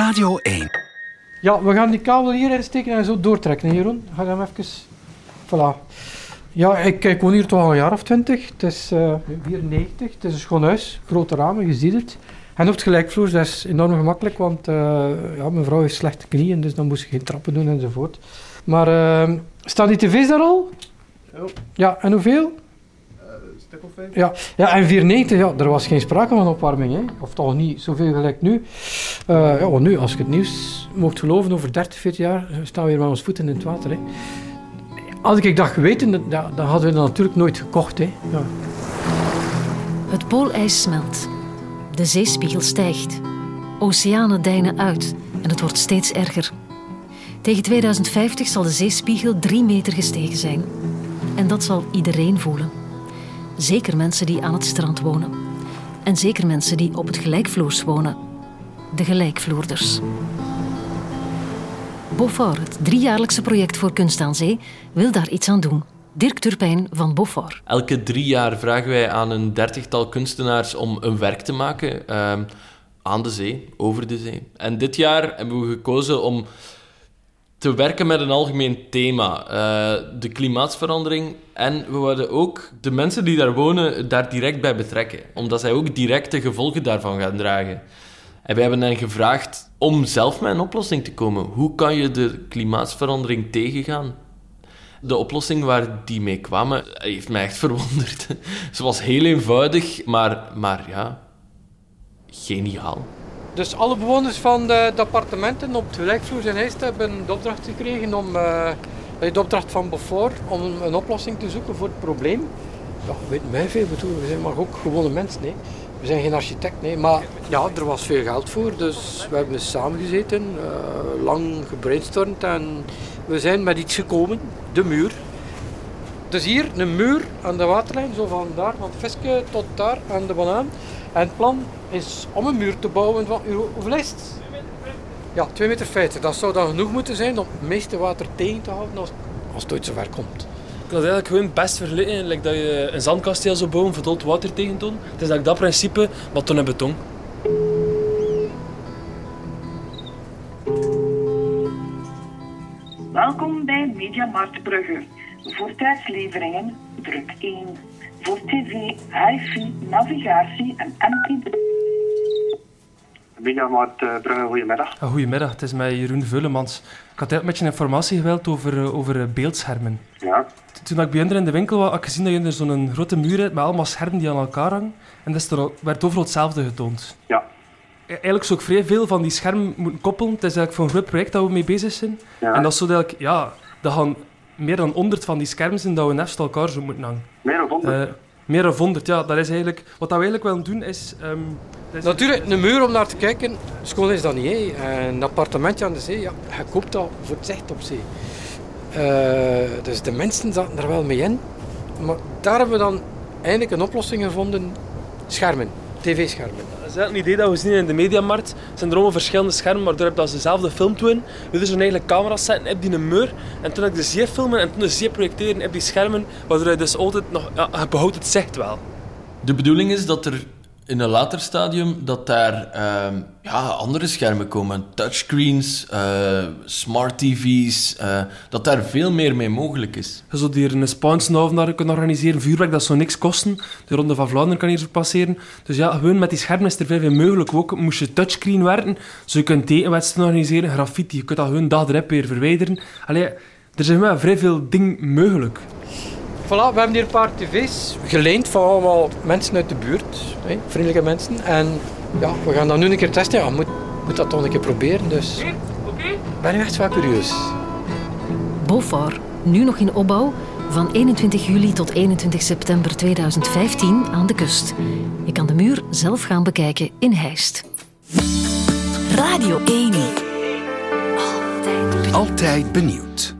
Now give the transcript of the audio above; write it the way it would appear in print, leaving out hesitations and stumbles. Radio 1. Ja, we gaan die kabel hier insteken en zo doortrekken, Jeroen. Ga hem even... Voilà. Ja, ik woon hier toch al een jaar of 20. Het is 94. Het is een schoon huis. Grote ramen, je ziet het. En op het gelijkvloers, dat is enorm gemakkelijk, want ja, mijn vrouw heeft slechte knieën, dus dan moest ze geen trappen doen enzovoort. Maar staan die tv's daar al? Ja. Ja, en hoeveel? Stuk of 5. Ja. Ja, en 4,90, ja, er was geen sprake van opwarming, hè? Of toch niet zoveel gelijk nu. Ja, want nu, als ik het nieuws mocht geloven, over 30, 40 jaar staan we weer met ons voeten in het water. Hè? Als ik dat geweten, dan hadden we dat natuurlijk nooit gekocht. Hè? Ja. Het poolijs smelt. De zeespiegel stijgt. Oceanen deinen uit en het wordt steeds erger. Tegen 2050 zal de zeespiegel 3 meter gestegen zijn. En dat zal iedereen voelen. Zeker mensen die aan het strand wonen. En zeker mensen die op het gelijkvloers wonen. De gelijkvloerders. Beaufort, het 3-jaarlijkse project voor kunst aan zee, wil daar iets aan doen. Dirk Turpijn van Beaufort. Elke 3 jaar vragen wij aan een 30-tal kunstenaars om een werk te maken aan de zee, over de zee. En dit jaar hebben we gekozen om te werken met een algemeen thema. De klimaatsverandering. En we wilden ook de mensen die daar wonen daar direct bij betrekken. Omdat zij ook direct de gevolgen daarvan gaan dragen. En wij hebben hen gevraagd om zelf met een oplossing te komen. Hoe kan je de klimaatsverandering tegengaan? De oplossing waar die mee kwamen, heeft mij echt verwonderd. Ze was heel eenvoudig, maar ja, geniaal. Dus alle bewoners van de appartementen op het gelijkvloers in Heist hebben de opdracht gekregen om, de opdracht van Beaufort, om een oplossing te zoeken voor het probleem. Ja, weet mij veel, we zijn maar ook gewone mensen, nee. We zijn geen architect, nee, maar ja, er was veel geld voor, dus we hebben samengezeten, lang gebrainstormd en we zijn met iets gekomen, de muur. Dus hier een muur aan de waterlijn, zo van daar, van Fiske tot daar aan de banaan. En het plan is om een muur te bouwen van, hoeveel is het? 2,50 meter. Ja, 2,50 meter. Dat zou dan genoeg moeten zijn om het meeste water tegen te houden als het ooit zover komt. Ik had eigenlijk gewoon best verleden, like dat je een zandkasteel zou bouwen voor het water tegen te doen. Het is eigenlijk dat principe, maar toen in beton. Welkom bij Media Markt Brugge. Voor tijdsleveringen druk 1. Voor tv, hi-fi, navigatie en MP3. Media Markt Brugge, goedemiddag. Goedemiddag, het is mij Jeroen Veulemans. Ik had een beetje informatie gewild over beeldschermen. Ja. Toen ik bij in de winkel was, had ik gezien dat je er zo'n grote muur hebt met allemaal schermen die aan elkaar hangen. En dat werd overal hetzelfde getoond. Ja. Eigenlijk zou ik vrij veel van die schermen moeten koppelen. Het is eigenlijk voor een groot project dat we mee bezig zijn. Ja. En dat is zo dat gaan meer dan 100 van die schermen zijn dat we naast elkaar zo moeten hangen. Meer dan 100? Meer dan 100, ja. Dat is eigenlijk, wat we eigenlijk willen doen is... Natuurlijk, een muur om naar te kijken, schoon is dat niet. Hè. Een appartementje aan de zee, ja, je koopt dat voor het zicht op zee. Dus de mensen zaten er wel mee in. Maar daar hebben we dan eindelijk een oplossing gevonden. Schermen, tv-schermen. Dat is eigenlijk een idee dat we zien in de Mediamarkt. Er zijn er allemaal verschillende schermen, maar doordat ze dezelfde film doen, wil je zo'n eigen camera zetten, heb die een muur. En toen heb ik de zee filmen en toen de zee projecteren, heb die schermen, waardoor je dus altijd nog... Ja, je behoudt het zicht wel. De bedoeling is dat er in een later stadium, dat daar andere schermen komen. Touchscreens, smart tv's, dat daar veel meer mee mogelijk is. Je zou hier een spounsavond kunnen organiseren, vuurwerk, dat zou niks kosten. De Ronde van Vlaanderen kan hier passeren. Dus ja, gewoon met die schermen is er veel mogelijk. Ook moest je touchscreen werken, zo je kunt tekenwedstrijden organiseren, graffiti. Je kunt dat gewoon dag erop weer verwijderen. Allee, er zijn wel vrij veel dingen mogelijk. Voilà, we hebben hier een paar tv's geleend van allemaal mensen uit de buurt, hè, vriendelijke mensen. En ja, we gaan dat nu een keer testen. Ja, moet dat toch een keer proberen. Dus. Okay. Ben je echt wel curieus. Beaufort, nu nog in opbouw, van 21 juli tot 21 september 2015 aan de kust. Je kan de muur zelf gaan bekijken in Heist. Radio EMI. Altijd benieuwd.